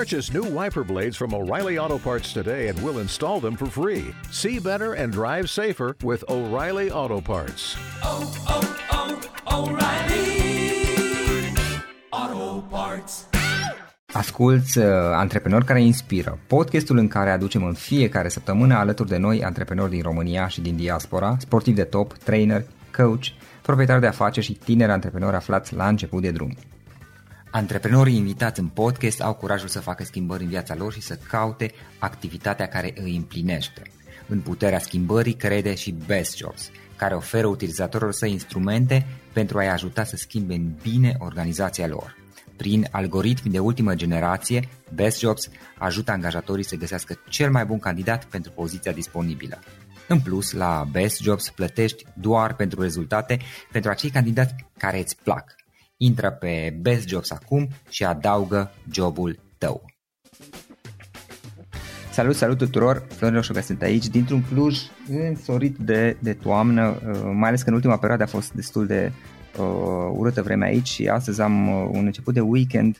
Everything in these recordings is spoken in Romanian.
Purchase new wiper blades from O'Reilly Auto Parts today and we'll install them for free. See better and drive safer with O'Reilly Auto Parts. O'Reilly Auto Parts. Asculți Antreprenori care inspiră, podcastul în care aducem în fiecare săptămână alături de noi antreprenori din România și din diaspora, sportivi de top, trainer, coach, proprietari de afaceri și tineri antreprenori aflați la început de drum. Antreprenorii invitați în podcast au curajul să facă schimbări în viața lor și să caute activitatea care îi împlinește. În puterea schimbării crede și Best Jobs, care oferă utilizatorilor săi instrumente pentru a-i ajuta să schimbe în bine organizația lor. Prin algoritmi de ultimă generație, Best Jobs ajută angajatorii să găsească cel mai bun candidat pentru poziția disponibilă. În plus, la Best Jobs plătești doar pentru rezultate, pentru acei candidați care îți plac. Intră pe Best Jobs acum și adaugă jobul tău. Salut tuturor, Florin Roșoga sunt aici, dintr-un Cluj însorit de toamnă, mai ales că în ultima perioadă a fost destul de urâtă vreme aici și astăzi am un început de weekend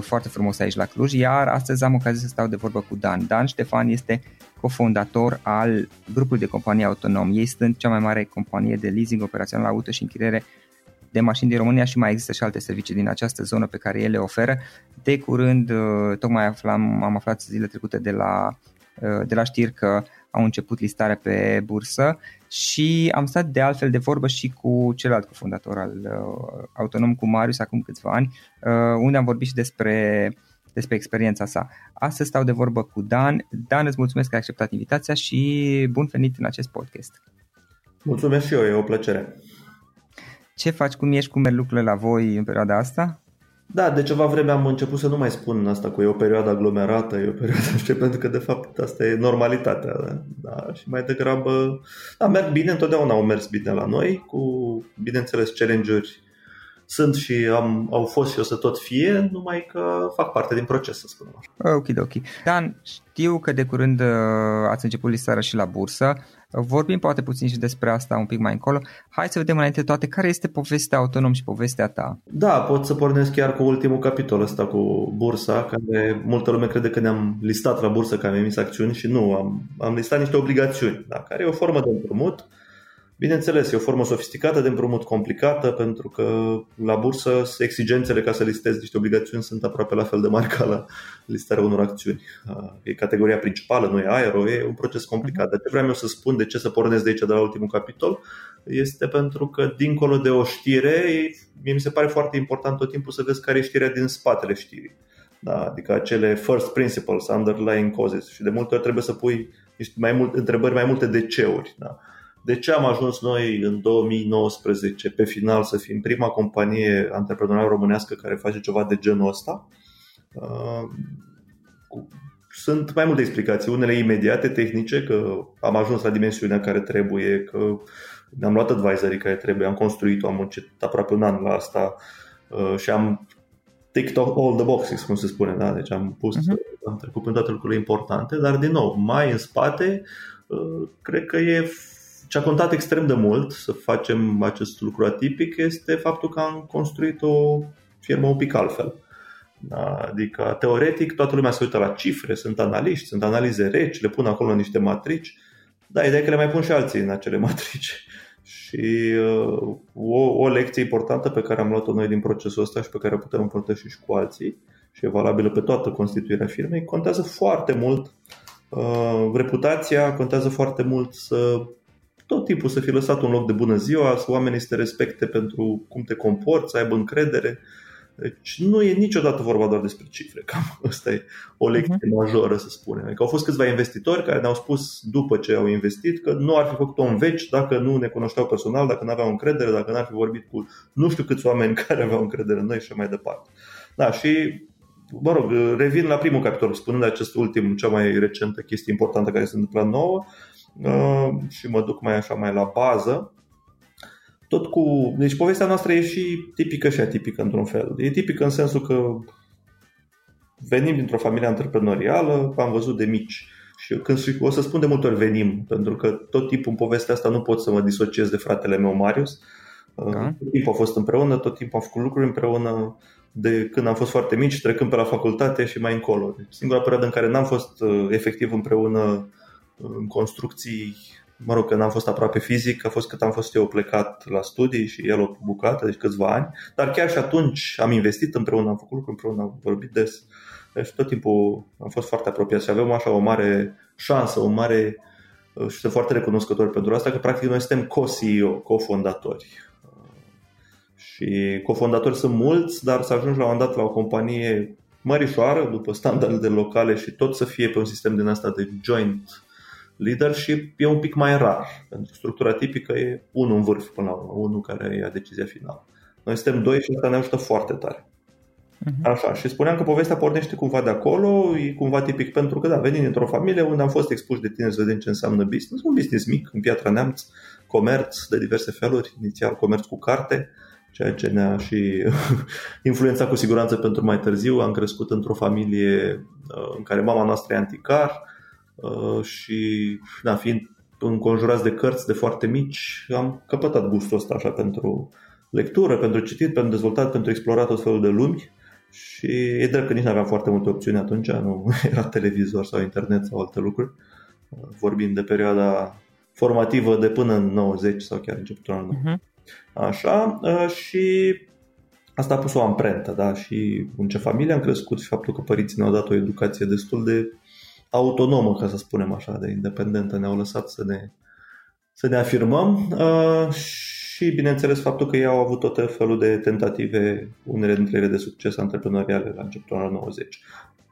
foarte frumos aici la Cluj, iar astăzi am ocazia să stau de vorbă cu Dan. Dan Ștefan este cofondator al grupului de companii autonom. Ei sunt cea mai mare companie de leasing operațional auto și închiriere de mașini din România și mai există și alte servicii din această zonă pe care ele oferă. De curând, tocmai am aflat zile trecute de la știri că au început listarea pe bursă și am stat de altfel de vorbă și cu celălalt cofondator al autonom, cu Marius, acum câțiva ani, unde am vorbit și despre experiența sa. Astăzi stau de vorbă cu Dan. Dan, îți mulțumesc că ai acceptat invitația și bun venit în acest podcast. Mulțumesc și eu, e o plăcere. Ce faci, cum ești, cum merg lucrurile la voi în perioada asta? Da, de ceva vreme am început să nu mai spun asta că e o perioadă aglomerată, e o perioadă, pentru că de fapt asta e normalitatea. Da, și mai degrabă, da, merg bine, întotdeauna au mers bine la noi, cu, bineînțeles, challenge-uri sunt și au fost și o să tot fie, numai că fac parte din proces, să spunem așa. Ok. Dan, știu că de curând ați început listarea și la bursă. Vorbim poate puțin și despre asta un pic mai încolo. Hai să vedem înainte toate care este povestea autonom și povestea ta. Da, pot să pornesc chiar cu ultimul capitol ăsta cu bursa, care multă lume crede că ne-am listat la bursă, că am emis acțiuni și nu, am listat niște obligațiuni, da, care e o formă de împrumut. Bineînțeles, e o formă sofisticată de împrumut, complicată, pentru că la bursă exigențele ca să listezi niște obligațiuni sunt aproape la fel de mari ca la listarea unor acțiuni. E categoria principală, nu e aero, e un proces complicat. Dar ce vreau eu să spun, de ce să pornesc de aici, de la ultimul capitol, este pentru că, dincolo de o știre, mie mi se pare foarte important tot timpul să vezi care e știrea din spatele știrii. Da, adică acele first principles, underlying causes. Și de multe ori trebuie să pui întrebări mai multe de ce-uri, da. De ce am ajuns noi în 2019 pe final să fim prima companie antreprenorială românească care face ceva de genul ăsta? Sunt mai multe explicații, unele imediate, tehnice, că am ajuns la dimensiunea care trebuie, că ne-am luat advisorii care trebuie, am construit-o, am muncit aproape un an la asta și am ticked all the boxes, cum se spune, da? Deci am trecut prin toate lucrurile importante, dar din nou, mai în spate, cred că ce a contat extrem de mult să facem acest lucru atipic este faptul că am construit o firmă un pic altfel. Adică, teoretic, toată lumea se uită la cifre, sunt analiști, sunt analize reci, le pun acolo niște matrici, dar ideea e că le mai pun și alții în acele matrici. Și o lecție importantă pe care am luat-o noi din procesul ăsta și pe care o putem împărtăși și cu alții și e valabilă pe toată constituirea firmei, contează foarte mult reputația, contează foarte mult să tot timpul să fii lăsat un loc de bună ziua, să oamenii să te respecte pentru cum te comporți, să aibă încredere. Deci nu e niciodată vorba doar despre cifre. Cam asta e o lecție majoră, să spunem. Adică au fost câțiva investitori care ne-au spus după ce au investit că nu ar fi făcut-o în veci dacă nu ne cunoșteau personal, dacă nu aveau încredere, dacă n-ar fi vorbit cu nu știu câți oameni care aveau încredere în noi și mai departe. Da, și revin la primul capitol, spunând acest ultim, cea mai recentă chestie importantă care se întâmplă nouă. Și mă duc mai la bază. Deci povestea noastră e și tipică și atipică într-un fel. E tipică în sensul că venim dintr-o familie antreprenorială, am văzut de mici și o să spun de multe ori venim, pentru că tot timpul în povestea asta nu pot să mă disociez de fratele meu Marius. Tot timpul a fost împreună, tot timpul am făcut lucruri împreună. de când am fost foarte mici, trecând pe la facultate și mai încolo. Singura perioadă în care n-am fost efectiv împreună în construcții, mă rog, că n-am fost aproape fizic, a fost cât am fost eu plecat la studii și el o bucată, deci câțiva ani. Dar chiar și atunci am investit împreună, am făcut lucruri împreună, am vorbit des. Deci tot timpul am fost foarte apropiat și avem așa o mare șansă, o mare... Și sunt foarte recunoscători pentru asta, că practic noi suntem co-CEO, co-fondatori. Și cofondatori sunt mulți, dar să ajungi la un dat la o companie mărișoară, după standardele locale și tot să fie pe un sistem din asta de joint leadership, e un pic mai rar. Pentru structura tipică e unul în vârf până la urmă, unul care ia decizia finală. Noi suntem doi și asta ne ajută foarte tare. Așa, și spuneam că povestea pornește cumva de acolo, e cumva tipic pentru că da, venim într-o familie unde am fost expuși de tineri să vedem ce înseamnă business. Un business mic, în Piatra Neamț, comerț de diverse feluri, inițial comerț cu carte, ceea ce ne-a și influențat cu siguranță pentru mai târziu. Am crescut într-o familie în care mama noastră e anticar și da, fiind înconjurați de cărți de foarte mici, am căpătat gustul ăsta așa pentru lectură, pentru citit, pentru dezvoltat, pentru explorat tot felul de lumi. Și e drept că nici nu aveam foarte multe opțiuni atunci, nu era televizor sau internet sau alte lucruri. Vorbim de perioada formativă de până în 90 sau chiar începutul anului. Așa, și asta a pus o amprentă, da? Și în ce familie am crescut și faptul că părinții ne-au dat o educație destul de autonomă, ca să spunem așa, de independentă, ne-au lăsat să ne afirmăm. Și, bineînțeles, faptul că ei au avut tot felul de tentative, unele dintre ele de succes antreprenoriale la începutul anului 90.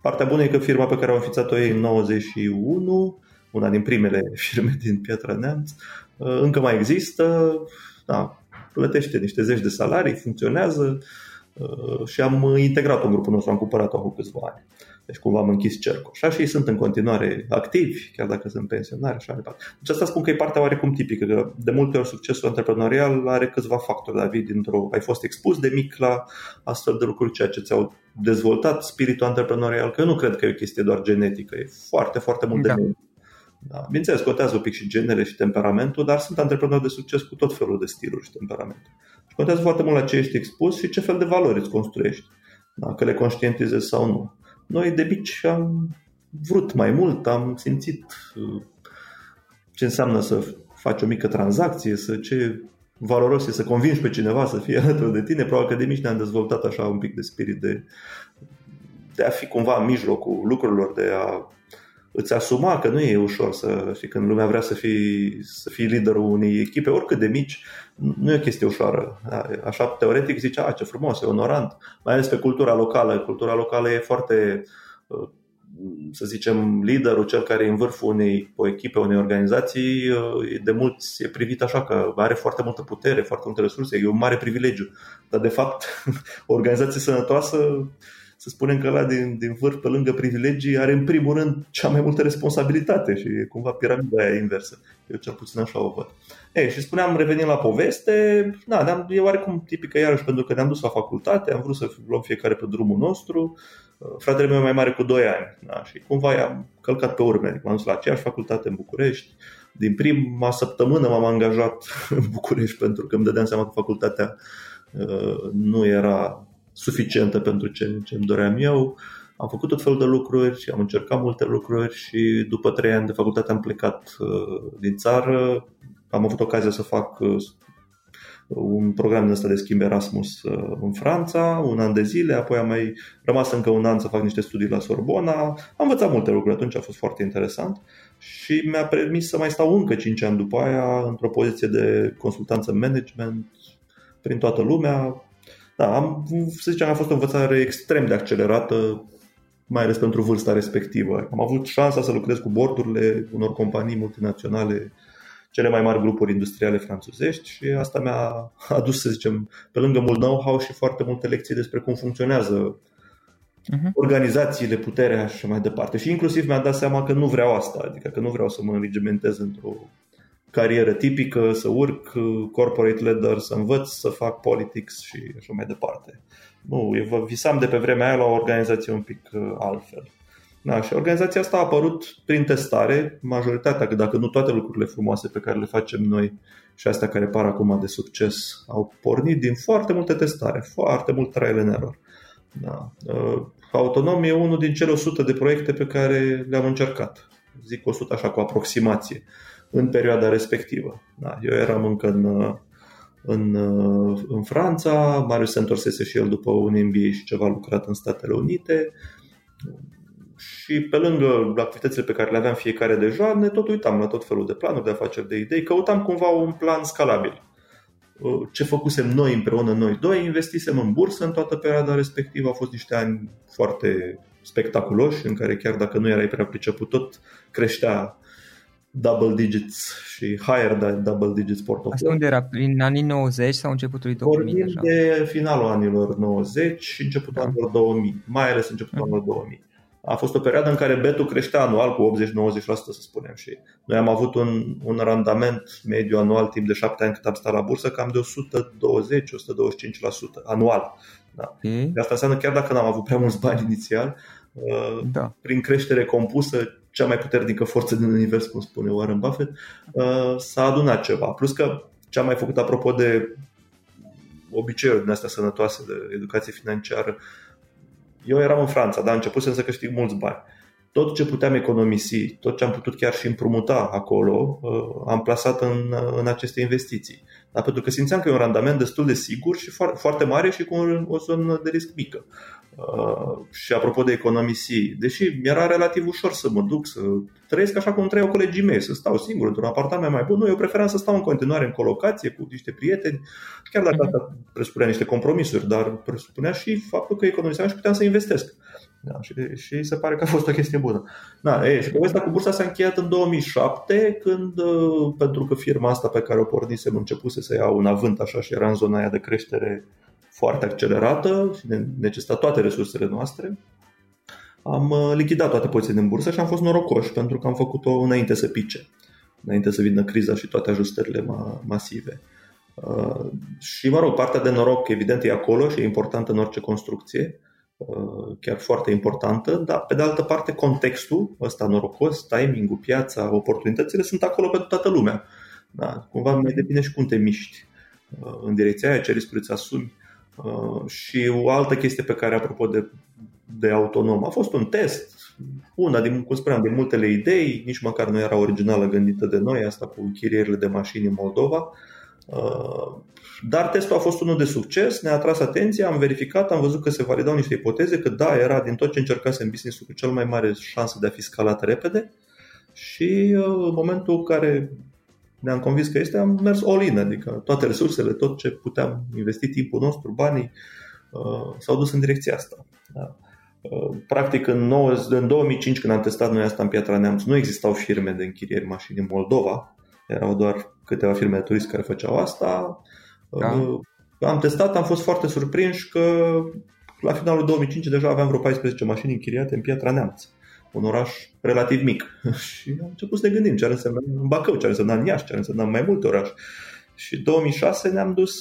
Partea bună e că firma pe care au înființat-o ei în 91, una din primele firme din Piatra Neamț, încă mai există, da, plătește niște zeci de salarii, funcționează și am integrat-o în grupul nostru, am cumpărat-o acum câțiva ani. Deci cumva am închis cercul. Așa și ei sunt în continuare activi, chiar dacă sunt pensionari, așa mai departe. Deci asta spun că e partea oarecum tipică, că de multe ori succesul antreprenorial are câțiva factori, dar ai fost expus de mic la astfel de lucruri, ceea ce ți-au dezvoltat spiritul antreprenorial, că eu nu cred că e o chestie doar genetică, e foarte, foarte mult de mediu. Da. Bineînțeles, contează un pic și genele și temperamentul, dar sunt antreprenori de succes cu tot felul de stiluri și temperamente. Și contează foarte mult la ce ești expus și ce fel de valori îți construiești, dacă le conștientizezi sau nu. Noi de mici am vrut mai mult, am simțit ce înseamnă să faci o mică tranzacție, ce valoros e să convingi pe cineva să fie alături de tine. Probabil că de mici ne-am dezvoltat așa un pic de spirit de a fi cumva în mijlocul lucrurilor, de a îți asuma că nu e ușor și când lumea vrea să fii liderul unei echipe, oricât de mici, nu e o chestie ușoară. Așa teoretic zici, ce frumos, e onorant, mai ales pe cultura locală. Cultura locală e foarte, să zicem, liderul, cel care e în vârful o echipe, unei organizații, de mulți e privit așa că are foarte multă putere, foarte multe resurse, e un mare privilegiu. Dar de fapt, o organizație sănătoasă, să spunem că ăla din vârf, pe lângă privilegii, are în primul rând cea mai multă responsabilitate și e cumva piramida aia inversă. Eu cel puțin așa o văd. Și spuneam, revenind la poveste, e oarecum tipică iarăși pentru că ne-am dus la facultate, am vrut să luăm fiecare pe drumul nostru. Fratele meu mai mare cu 2 ani și cumva i-am călcat pe urme. Adică m-am dus la aceeași facultate în București. Din prima săptămână m-am angajat în București pentru că îmi dădeam seama că facultatea nu era suficientă pentru ce îmi doream eu. Am făcut tot felul de lucruri și am încercat multe lucruri și după 3 ani de facultate am plecat din țară. Am avut ocazia să fac un program din ăsta de schimb Erasmus în Franța, un an de zile, apoi am mai rămas încă un an să fac niște studii la Sorbona. Am învățat multe lucruri atunci, a fost foarte interesant și mi-a permis să mai stau încă 5 ani după aia într-o poziție de consultanță în management prin toată lumea. Am fost o învățare extrem de accelerată, mai ales pentru vârsta respectivă. Am avut șansa să lucrez cu bordurile unor companii multinaționale, cele mai mari grupuri industriale franțuzești și asta mi-a adus, să zicem, pe lângă mult know-how și foarte multe lecții despre cum funcționează organizațiile, puterea și mai departe. Și inclusiv mi-a dat seama că nu vreau asta, adică că nu vreau să mă înregimentez într-o carieră tipică, să urc corporate ladder, să învăț, să fac politics și așa mai departe. Nu, eu visam de pe vremea aia la o organizație un pic altfel. Și organizația asta a apărut prin testare, majoritatea, că dacă nu toate lucrurile frumoase pe care le facem noi și astea care par acum de succes, au pornit din foarte multe testare, foarte mult trial and error. Da. Autonom e unul din cele 100 de proiecte pe care le-am încercat. Zic 100 așa cu aproximație în perioada respectivă. Da. Eu eram încă în Franța, Marius se întorsese și el după un MBA și ceva lucrat în Statele Unite. Și pe lângă activitățile pe care le aveam fiecare deja, ne tot uitam la tot felul de planuri, de afaceri, de idei. Căutam cumva un plan scalabil. Ce făcusem noi împreună, noi doi, investisem în bursă în toată perioada respectivă. Au fost niște ani foarte spectaculoși în care chiar dacă nu erai prea priceput, tot creștea double digits și higher double digits portofoliu. Asta unde era? În anii 90 sau începutul 2000? Vorbim de finalul anilor 90 și începutul anilor 2000, mai ales începutul anilor 2000. A fost o perioadă în care betul creștea anual cu 80-90%, să spunem, și noi am avut un randament mediu anual timp de 7 ani cât am stat la bursă, cam de 120-125% anual. Da. De asta înseamnă chiar dacă n-am avut prea mulți bani inițial, prin creștere compusă, cea mai puternică forță din univers, cum spune Warren Buffett, s-a adunat ceva. Plus că ce am mai făcut apropo de obiceiuri din astea sănătoase de educație financiară, eu eram în Franța, dar începusem să câștig mulți bani. Tot ce puteam economisi, tot ce am putut chiar și împrumuta acolo, am plasat în aceste investiții. Dar pentru că simțeam că e un randament destul de sigur și foarte mare și cu o zonă de risc mică. Și apropo de economisi, deși mi-era relativ ușor să mă duc, să trăiesc așa cum trăiau colegii mei, să stau singur într-un apartament mai bun, nu, eu preferam să stau în continuare în colocație cu niște prieteni, chiar dacă asta presupunea niște compromisuri, dar presupunea și faptul că economiseam și puteam să investesc. Da, și se pare că a fost o chestie bună. Da, și povestea cu bursa s-a încheiat în 2007, când, pentru că firma asta pe care o pornisem începuse să ia un avânt așa și era în zona aia de creștere foarte accelerată și necesita toate resursele noastre, am lichidat toate pozițiile din bursă și am fost norocoși pentru că am făcut-o înainte să pice, înainte să vină criza și toate ajustările masive. Și mă rog, partea de noroc evident e acolo și e importantă în orice construcție, chiar foarte importantă, dar pe de altă parte contextul ăsta norocos, timingul, piața, oportunitățile sunt acolo pentru toată lumea. Da, cumva mai depinde și cum te miști în direcția aia, ce riscuri îți asumi. Și o altă chestie pe care, apropo de autonom, a fost un test, una din, cum spuneam, din multele idei, nici măcar nu era originală gândită de noi, asta cu închirierile de mașini în Moldova, dar testul a fost unul de succes, ne-a atras atenția, am verificat, am văzut că se validau niște ipoteze, că da, era din tot ce încercase în business-ul cu cel mai mare șansă de a fi scalat repede și în momentul în care ne-am convins că este, am mers all-in, adică toate resursele, tot ce puteam investi, timpul nostru, banii, s-au dus în direcția asta. Da. Practic în 2005, când am testat noi asta în Piatra Neamț, nu existau firme de închirieri mașini în Moldova, erau doar câteva firme de turism care făceau asta. Da. Am testat, am fost foarte surprinși că la finalul 2005 deja aveam vreo 14 mașini închiriate în Piatra Neamț, un oraș relativ mic. Și am început să ne gândim ce ar însemna în Bacău, ce ar însemna în Iași, ce ar însemna în mai multe orașe. Și 2006 ne-am dus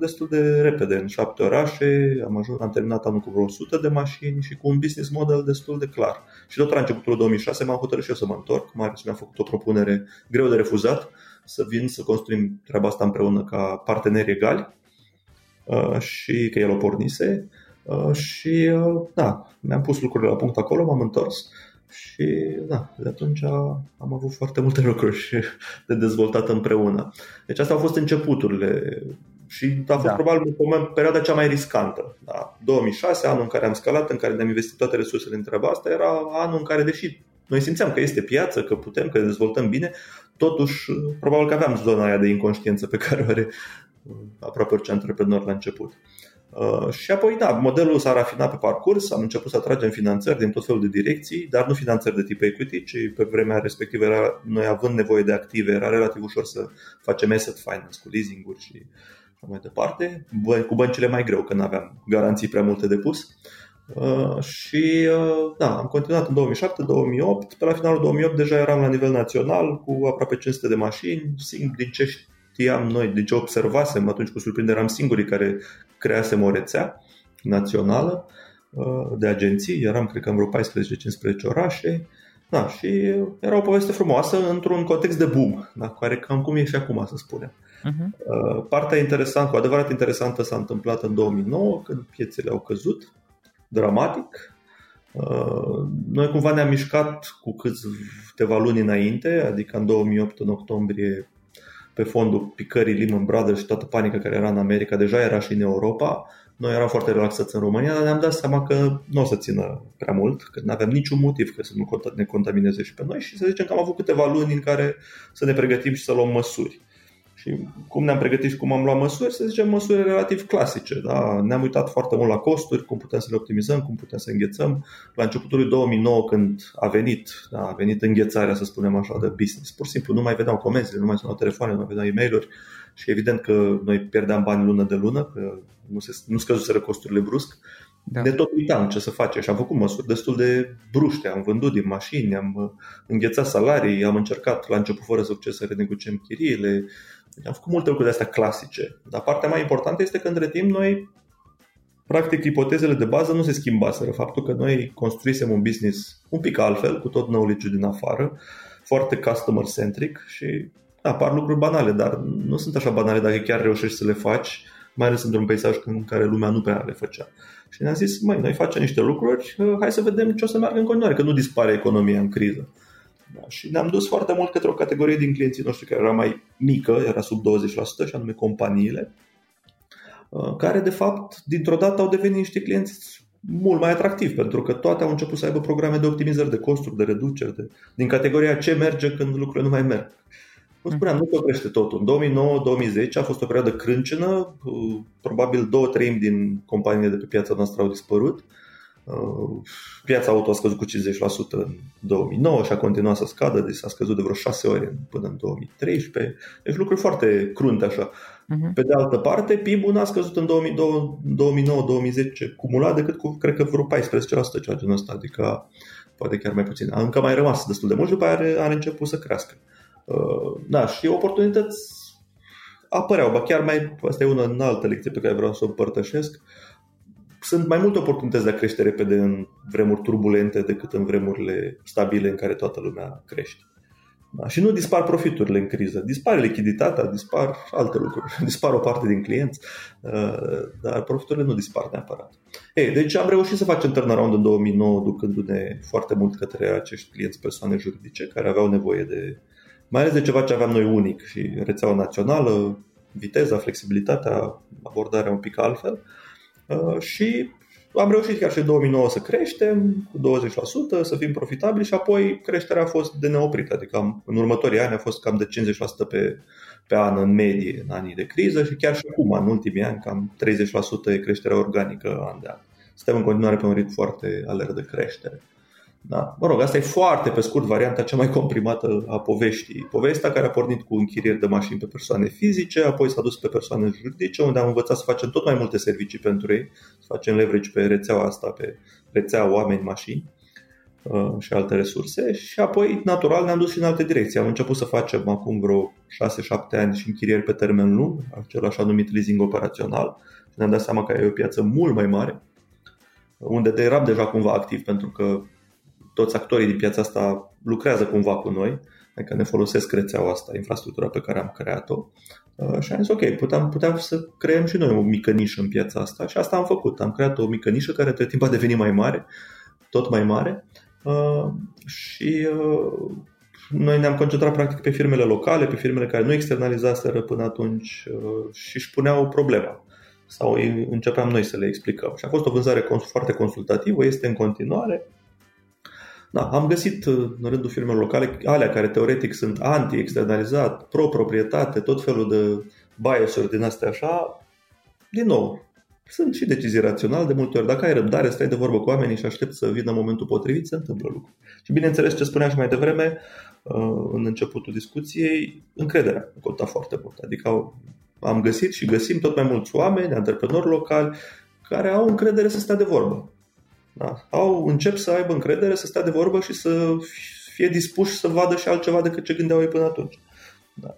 destul de repede, în 7 orașe, am terminat anul cu vreo 100 de mașini și cu un business model destul de clar. Și tot la începutul 2006 m-am hotărât și eu să mă întorc, Marius mi-a făcut o propunere greu de refuzat, să vin să construim treaba asta împreună ca parteneri egali și că el o pornise. Și da, mi-am pus lucrurile la punct acolo, m-am întors și da, de atunci am avut foarte multe lucruri de dezvoltat împreună. Deci astea au fost începuturile și a fost probabil perioada cea mai riscantă. Da. 2006, anul în care am scalat, în care ne-am investit toate resursele în treaba asta, era anul în care, deși noi simțeam că este piață, că putem, că ne dezvoltăm bine, totuși probabil că aveam zona aia de inconștiență pe care o are aproape orice antreprenor la început. Și apoi, da, modelul s-a rafinat pe parcurs, am început să atragem finanțări din tot felul de direcții, dar nu finanțări de tip equity, ci pe vremea respectivă, noi având nevoie de active, era relativ ușor să facem asset finance cu leasing-uri și mai departe, cu băncile mai greu, că nu aveam garanții prea multe de pus. Și da, am continuat în 2007-2008, pe la finalul 2008 deja eram la nivel național cu aproape 500 de mașini, singur din ce știam noi, de ce observasem atunci cu surprindere, eram singurii care creasem o rețea națională de agenții, eram cred că în vreo 14-15 orașe. Da, și era o poveste frumoasă într-un context de boom, da, care cam cum e și acum, să spunem. Partea interesantă, cu adevărat interesantă, s-a întâmplat în 2009, când piețele au căzut dramatic. Noi cumva ne-am mișcat cu câteva luni înainte, adică în 2008, în octombrie, pe fondul picării Lehman Brothers și toată panica care era în America, deja era și în Europa. Noi eram foarte relaxați în România, dar ne-am dat seama că nu o să țină prea mult, că nu aveam niciun motiv că să nu ne contamineze și pe noi și să zicem că am avut câteva luni în care să ne pregătim și să luăm măsuri. Și cum ne-am pregătit și cum am luat măsuri, să zicem măsuri relativ clasice, da? Ne-am uitat foarte mult la costuri, cum putem să le optimizăm, cum putem să înghețăm. La începutul lui 2009, când a venit, da, a venit înghețarea, să spunem așa, de business, pur și simplu nu mai vedeam comenzile, nu mai sunau telefoane, nu mai vedeam e-mail-uri. Și evident că noi pierdeam bani lună de lună, că nu scăzuseră costurile brusc. Da. De tot uitam ce să facem și am făcut măsuri destul de bruște. Am vândut din mașini, am înghețat salarii, am încercat la început fără succes să renegociem chiriile. Am făcut multe lucruri de astea clasice. Dar partea mai importantă este că între timp noi, practic, ipotezele de bază nu se schimbaseră. Faptul că noi construisem un business un pic altfel, cu tot knowledge-ul din afară, foarte customer-centric și apar lucruri banale, dar nu sunt așa banale dacă chiar reușești să le faci, mai ales într-un peisaj în care lumea nu prea le făcea. Și ne-am zis, măi, noi facem niște lucruri, hai să vedem ce o să meargă în continuare, că nu dispare economia în criză. Da, și ne-am dus foarte mult către o categorie din clienții noștri care era mai mică, era sub 20%, și anume companiile, care de fapt dintr-o dată au devenit niște clienți mult mai atractiv, pentru că toate au început să aibă programe de optimizări, de costuri, de reduceri, din categoria ce merge când lucrurile nu mai merg. Cum spuneam, nu se oprește totul. În 2009-2010 a fost o perioadă crâncenă, probabil 2/3 din companiile de pe piața noastră au dispărut. Piața auto a scăzut cu 50% în 2009 și a continuat să scadă, deci a scăzut de vreo 6 ori până în 2013. Deci lucruri foarte crunte așa. Pe de altă parte, PIB-ul n-a scăzut în 2009-2010 cumulat decât cu, cred că, vreo 14%, ceva genul ăsta, adică poate chiar mai puțin. Încă mai rămas destul de mult și după aia a început să crească. Da, și oportunități apăreau, ba chiar mai, asta e una în altă lecție pe care vreau să o împărtășesc. Sunt mai multe oportunități de a crește repede în vremuri turbulente decât în vremurile stabile în care toată lumea crește. Da, și nu dispar profiturile în criză, dispare lichiditatea, dispar alte lucruri, dispar o parte din clienți, dar profiturile nu dispar neapărat. Ei, deci am reușit să facem turnaround în 2009, ducându-ne foarte mult către acești clienți, persoane juridice care aveau nevoie de, mai ales de ceva ce aveam noi unic, și rețeaua națională, viteza, flexibilitatea, abordarea un pic altfel. Și am reușit chiar și în 2009 să creștem cu 20%, să fim profitabili și apoi creșterea a fost de neoprită. Adică în următorii ani a fost cam de 50% pe an în medie în anii de criză și chiar și acum, în ultimii ani, cam 30% e creșterea organică an de an. Suntem în continuare pe un ritm foarte alert de creștere. Da. Mă rog, asta e foarte pe scurt varianta cea mai comprimată a poveștii. Povestea care a pornit cu închirieri de mașini pe persoane fizice, apoi s-a dus pe persoane juridice, unde am învățat să facem tot mai multe servicii pentru ei, să facem leverage pe rețeaua asta, pe rețea oameni, mașini și alte resurse. Și apoi, natural, ne-am dus și în alte direcții. Am început să facem acum vreo 6-7 ani și închirieri pe termen lung, acel așa numit leasing operațional. Ne-am dat seama că e o piață mult mai mare, unde eram deja cumva activ, pentru că toți actorii din piața asta lucrează cumva cu noi, adică ne folosesc rețeaua asta, infrastructura pe care am creat-o. Și am zis, ok, puteam să creăm și noi o mică nișă în piața asta și asta am făcut. Am creat o mică nișă care între timp a devenit mai mare, tot mai mare. Și noi ne-am concentrat practic pe firmele locale, pe firmele care nu externalizaseră până atunci și își puneau problema. Sau începeam noi să le explicăm. Și a fost o vânzare foarte consultativă, este în continuare. Da, am găsit în rândul firmelor locale, alea care teoretic sunt anti-externalizat, pro-proprietate, tot felul de bias-uri din astea așa. Din nou, sunt și decizii raționale de multe ori. Dacă ai răbdare, stai de vorbă cu oamenii și aștepți să vină momentul potrivit, se întâmplă lucruri. Și bineînțeles, ce spuneam și mai devreme, în începutul discuției, încrederea a contat foarte mult. Adică am găsit și găsim tot mai mulți oameni, antreprenori locali, care au încredere să stea de vorbă. Da. Încep să aibă încredere, să stea de vorbă și să fie dispuși să vadă și altceva decât ce gândeau ei până atunci. Da.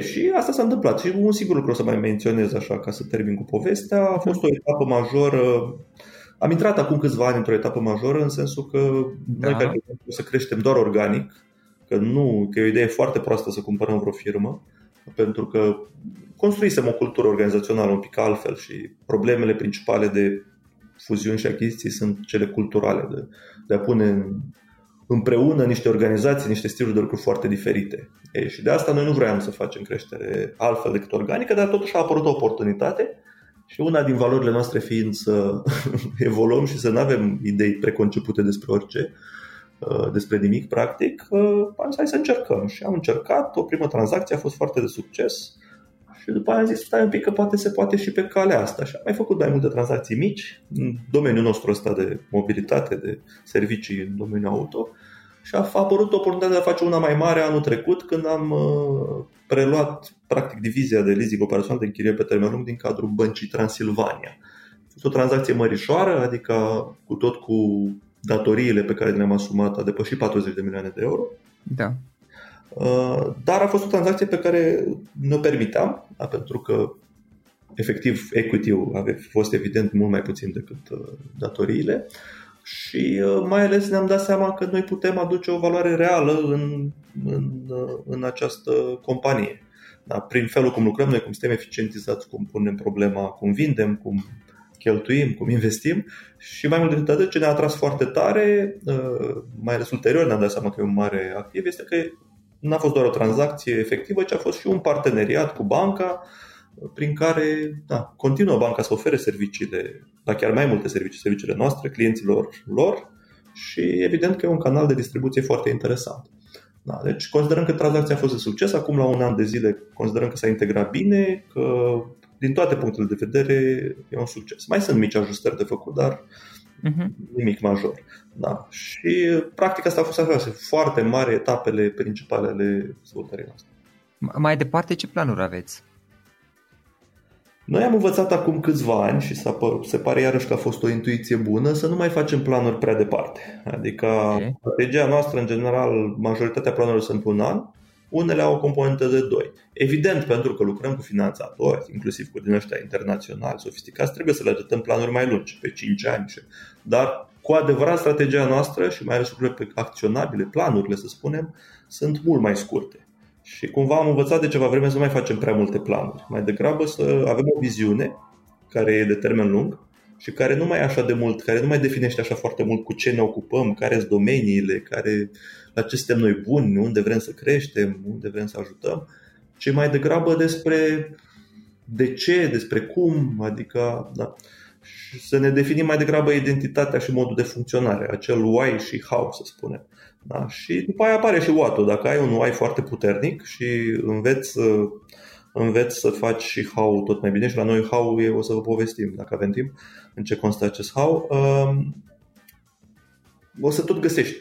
Și asta s-a întâmplat. Și un singur lucru o să mai menționez așa, ca să termin cu povestea. A fost o etapă majoră. Am intrat acum câțiva ani într-o etapă majoră, în sensul că noi care o să creștem doar organic, că e o idee foarte proastă să cumpărăm vreo firmă, pentru că construisem o cultură organizațională un pic altfel și problemele principale de fuziuni și achiziții sunt cele culturale, de a pune împreună niște organizații, niște stiluri de lucru foarte diferite. Ei, și de asta noi nu vroiam să facem creștere altfel decât organică, dar totuși a apărut o oportunitate și una din valorile noastre fiind să evoluăm și să nu avem idei preconcepute despre orice, despre nimic, practic, am zis hai să încercăm. Și am încercat, o primă tranzacție a fost foarte de succes și după aia am zis stai un pic că poate se poate și pe calea asta. Și am mai făcut mai multe tranzacții mici în domeniul nostru ăsta de mobilitate, de servicii în domeniul auto. Și a apărut oportunitatea de a face una mai mare anul trecut, când am preluat practic divizia de leasing operațional de închiriere pe termen lung din cadrul Băncii Transilvania. A fost o tranzacție mărișoară, adică cu tot cu datoriile pe care le-am asumat a depășit 40 de milioane de euro. Da. Dar a fost o tranzacție pe care ne-o permiteam, pentru că efectiv equity-ul a fost evident mult mai puțin decât datoriile. Și mai ales ne-am dat seama că noi putem aduce o valoare reală în această companie. Da, prin felul cum lucrăm noi, cum suntem eficientizați, cum punem problema, cum vindem, cum cheltuim, cum investim. Și mai mult decât atât, ce ne-a atras foarte tare, mai ales ulterior ne-am dat seama că e un mare activ, este că n-a fost doar o tranzacție efectivă, ci a fost și un parteneriat cu banca, prin care da, continuă banca să ofere serviciile, dar chiar mai multe servicii, serviciile noastre, clienților lor, și evident că e un canal de distribuție foarte interesant. Da, deci considerăm că tranzacția a fost de succes, acum la un an de zile considerăm că s-a integrat bine, că din toate punctele de vedere e un succes. Mai sunt mici ajustări de făcut, dar nimic major. Da. Și practic asta a fost așa, foarte mari etapele principale ale dezvoltării noastre. Mai departe ce planuri aveți? Noi am învățat acum câțiva ani și se pare iarăși că a fost o intuiție bună să nu mai facem planuri prea departe. Adică strategia noastră, în general, majoritatea planurilor sunt un an, unele au o componentă de 2. Evident, pentru că lucrăm cu finanțatori, inclusiv cu din ăștia internaționali sofisticați, trebuie să le adaptăm planuri mai lungi, pe 5 ani. Dar cu adevărat strategia noastră și mai ales lucrurile acționabile, planurile, să spunem, sunt mult mai scurte. Și cumva am învățat de ceva vreme să nu mai facem prea multe planuri. Mai degrabă să avem o viziune care e de termen lung și care nu mai e așa de mult, care nu mai definește așa foarte mult cu ce ne ocupăm, care sunt domeniile, la ce suntem noi buni, unde vrem să creștem, unde vrem să ajutăm, ci mai degrabă despre de ce, despre cum, adică da, și să ne definim mai degrabă identitatea și modul de funcționare, acel why și how, să spunem. Da, și după aia apare și what-ul. Dacă ai un why foarte puternic și înveți să faci și how tot mai bine, și la noi how o să vă povestim dacă avem timp în ce constă acest how, o să tot găsești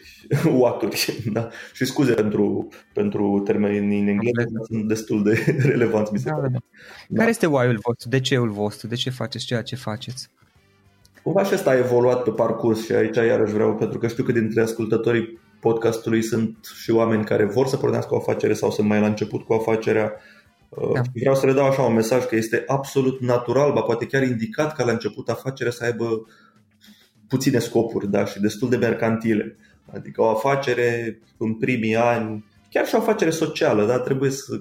what-uri, da? Și scuze pentru termenii în engleză, sunt destul de relevanți, mi se pare. Da. Care este why-ul vostru? De ce-ul vostru? De ce faceți ceea ce faceți? Cumva și ăsta a evoluat pe parcurs și aici iarăși vreau, pentru că știu că dintre ascultătorii podcastului sunt și oameni care vor să pornească o afacere sau sunt mai la început cu afacerea. Da. Vreau să le dau așa un mesaj că este absolut natural, ba poate chiar indicat ca la început afacerea să aibă puține scopuri, da, și destul de mercantile. Adică o afacere în primii ani, chiar și o afacere socială, da,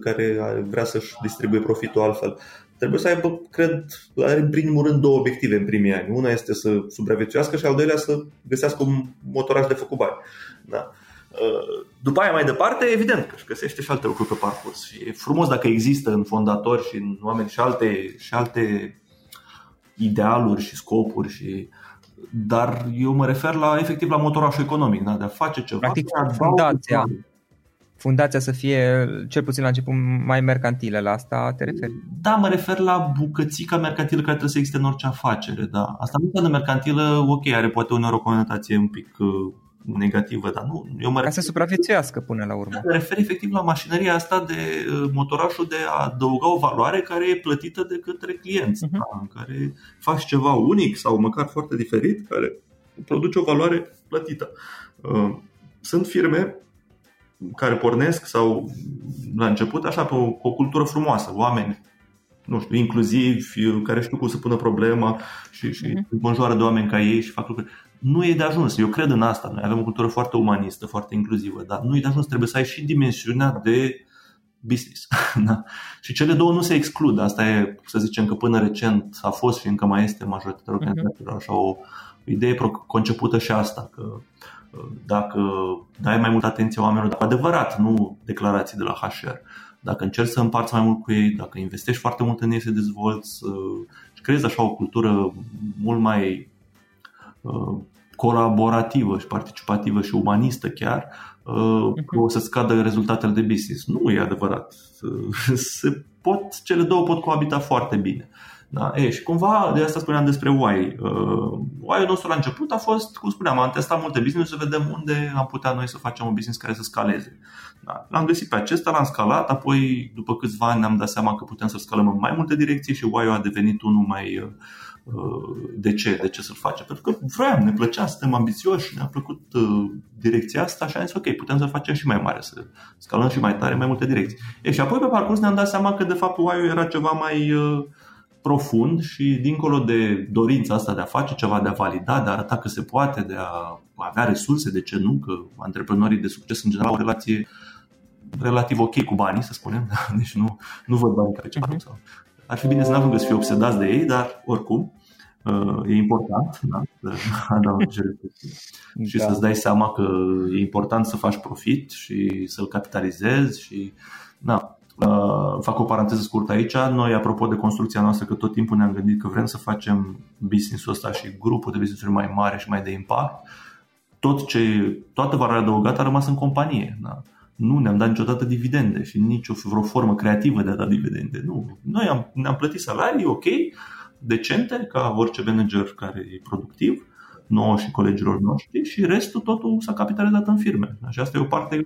care vrea să-și distribuie profitul altfel, trebuie să aibă, cred, în primul rând două obiective în primii ani. Una este să supraviețuiască și al doilea să găsească un motoraj de făcut bani. Da. După aia mai departe, evident că își găsește și alte lucruri pe parcurs. Și e frumos dacă există în fondatori și în oameni și alte idealuri și scopuri și... Dar eu mă refer efectiv la motorașul economic, da? De a face ceva. Practic fundația să fie cel puțin la început mai mercantilă, la asta te referi? Da, mă refer la bucățica mercantilă care trebuie să existe în orice afacere, da. Asta nu înseamnă mercantilă, ok, are poate uneori o conotație un pic negativă, dar nu. Eu mă refer, ca să supraviețuiască până la urmă. Mă refer efectiv la mașinăria asta de motorașul de a adăuga o valoare care e plătită de către clienți, da? În care faci ceva unic sau măcar foarte diferit, care produce o valoare plătită. Sunt firme care pornesc sau la început așa pe o cultură frumoasă, oameni, nu știu, inclusivi, care știu cum să pună problema și înconjoară de oameni ca ei și fac lucruri. Nu e de ajuns, eu cred în asta. Noi avem o cultură foarte umanistă, foarte inclusivă, dar nu e de ajuns, trebuie să ai și dimensiunea de business. Da. Și cele două nu se exclud. Asta e, să zicem, că până recent a fost, fiindcă mai este majoritatea organizațiilor așa o idee concepută și asta, că dacă dai mai multă atenție oamenilor, dar adevărat, nu declarații de la HR, dacă încerci să împarți mai mult cu ei, dacă investești foarte mult în ei, să dezvolți, crezi așa o cultură mult mai colaborativă și participativă și umanistă chiar, o să scadă rezultatele de business. Nu e adevărat. Se pot, cele două pot coabita foarte bine. Da, e, și cumva de asta spuneam despre why. Why-ul nostru la început a fost, cum spuneam, am testat multe business să vedem unde am putea noi să facem un business care să scaleze. Da, l-am găsit pe acesta, l-am scalat, apoi după câțiva ani ne-am dat seama că putem să scalăm în mai multe direcții și why-ul a devenit unul mai de ce? De ce să-l facem? Pentru că vreau, ne plăcea, suntem ambițioși, ne-a plăcut direcția asta și am zis ok, putem să-l facem și mai mare, să scalăm și mai tare, mai multe direcții. E, și apoi pe parcurs ne-am dat seama că de fapt why-ul era ceva mai profund și dincolo de dorința asta de a face ceva, de a valida, de a arăta că se poate, de a avea resurse, de ce nu, că antreprenorii de succes în general au o relație relativ ok cu banii, să spunem, deci nu văd banii care ceva. Ar fi bine să n-ajungă să fie obsedați de ei, dar oricum e important, da, și să-ți dai seama că e important să faci profit și să-l capitalizezi și da. Fac o paranteză scurtă aici. Noi, apropo de construcția noastră, că tot timpul ne-am gândit că vrem să facem business-ul ăsta și grupul de business-uri mai mare și mai de impact, toată valoarea adăugată a rămas în companie, da? Nu ne-am dat niciodată dividende și nici vreo formă creativă de a da dividende, nu. Noi ne-am plătit salarii, ok, decente, ca orice manager care e productiv, nouă și colegilor noștri, și restul totul s-a capitalizat în firme, da? Și asta e o parte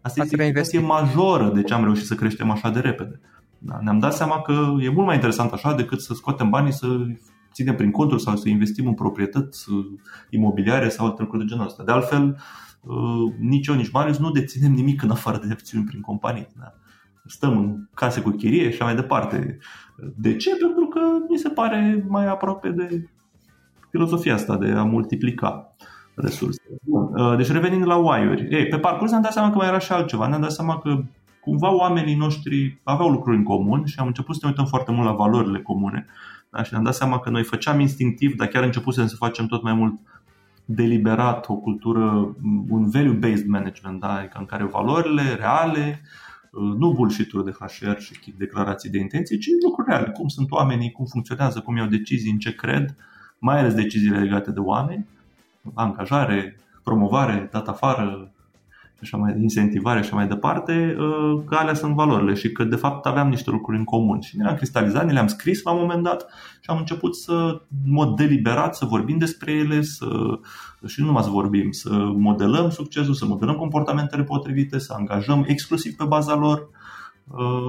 asta este o investiție majoră de ce am reușit să creștem așa de repede. Da, ne-am dat seama că e mult mai interesant așa decât să scoatem banii, să ținem prin conturi sau să investim în proprietăți imobiliare sau alte lucruri de genul ăsta. De altfel, nici eu, nici Marius nu deținem nimic în afară de acțiuni prin companii. Da. Stăm în case cu chirie și mai departe. De ce? Pentru că mi se pare mai aproape de filozofia asta de a multiplica resurse. Deci revenind la why-uri, pe parcurs ne-am dat seama că mai era și altceva. Ne-am dat seama că cumva oamenii noștri aveau lucruri în comun și am început să ne uităm foarte mult la valorile comune, da? Și ne-am dat seama că noi făceam instinctiv, dar chiar începusem să facem tot mai mult deliberat o cultură, un value-based management, da? Adică în care valorile reale, nu bullshit-uri de HR și declarații de intenții, ci lucruri reale, cum sunt oamenii, cum funcționează, cum iau decizii, în ce cred, mai ales deciziile legate de oameni, angajare, promovare, dat afară, incentivare și așa mai departe, că alea sunt valorile și că de fapt aveam niște lucruri în comun și ne le-am cristalizat, ne le-am scris la un moment dat și am început să, în mod deliberat, să vorbim despre ele, și nu numai să vorbim, să modelăm succesul, să modelăm comportamentele potrivite, să angajăm exclusiv pe baza lor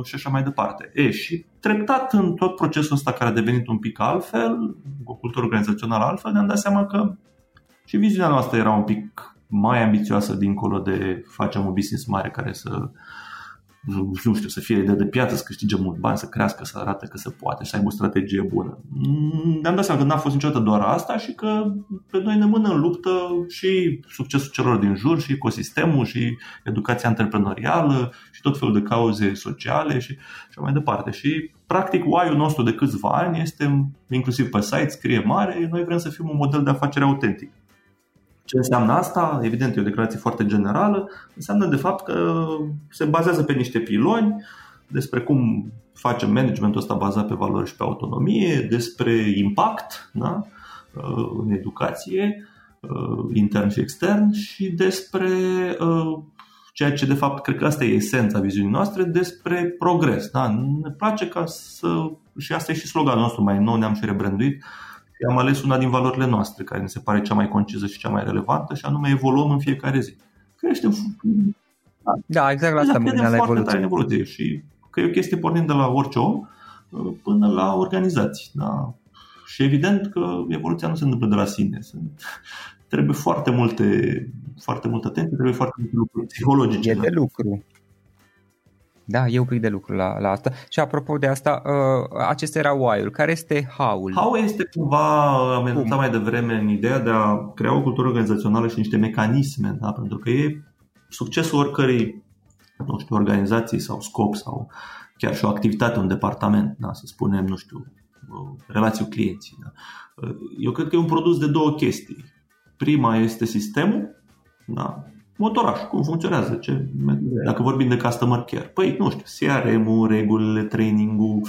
și așa mai departe. Și treptat în tot procesul ăsta care a devenit un pic altfel, o cultură organizațională altfel, ne-am dat seama că și viziunea noastră era un pic mai ambițioasă dincolo de facem un business mare care să, nu știu, să fie de piață, să câștige mult bani, să crească, să arate că se poate și să aibă o strategie bună. Ne-am dat seama că n-a fost niciodată doar asta și că pe noi ne mână în luptă și succesul celor din jur și ecosistemul și educația antreprenorială și tot felul de cauze sociale și așa mai departe. Și practic why-ul nostru de câțiva ani este, inclusiv pe site, scrie mare, noi vrem să fim un model de afacere autentic. Ce înseamnă asta? Evident, e o declarație foarte generală. Înseamnă de fapt că se bazează pe niște piloni despre cum facem managementul ăsta bazat pe valori și pe autonomie, despre impact, da? În educație, intern și extern, și despre ceea ce de fapt cred că asta e esența viziunii noastre, despre progres, da? Ne place ca să... și asta e și sloganul nostru, mai nou ne-am și rebranduit. Am ales una din valorile noastre, care mi se pare cea mai concisă și cea mai relevantă, și anume evoluăm în fiecare zi. Creștem. Da, exact la asta mă gândeam la evoluție. Și că e o chestie pornind de la orice om până la organizații. Da. Și evident că evoluția nu se întâmplă de la sine. Trebuie foarte multă atenție, trebuie foarte multe lucruri psihologice. E de lucru. Da, eu pic de lucru la asta. Și apropo de asta, acesta era why-ul. Care este how-ul? How este cumva, am menționat mai devreme, în ideea de a crea o cultură organizațională și niște mecanisme, da? Pentru că e succesul oricărei nu știu, organizații sau scop sau chiar și o activitate, un departament, da, să spunem, nu știu, relații cu clienții. Da. Eu cred că e un produs de două chestii. Prima este sistemul, da, motoraș, cum funcționează, ce, dacă vorbim de customer care. Păi, nu știu, CRM-ul, regulile, training-ul,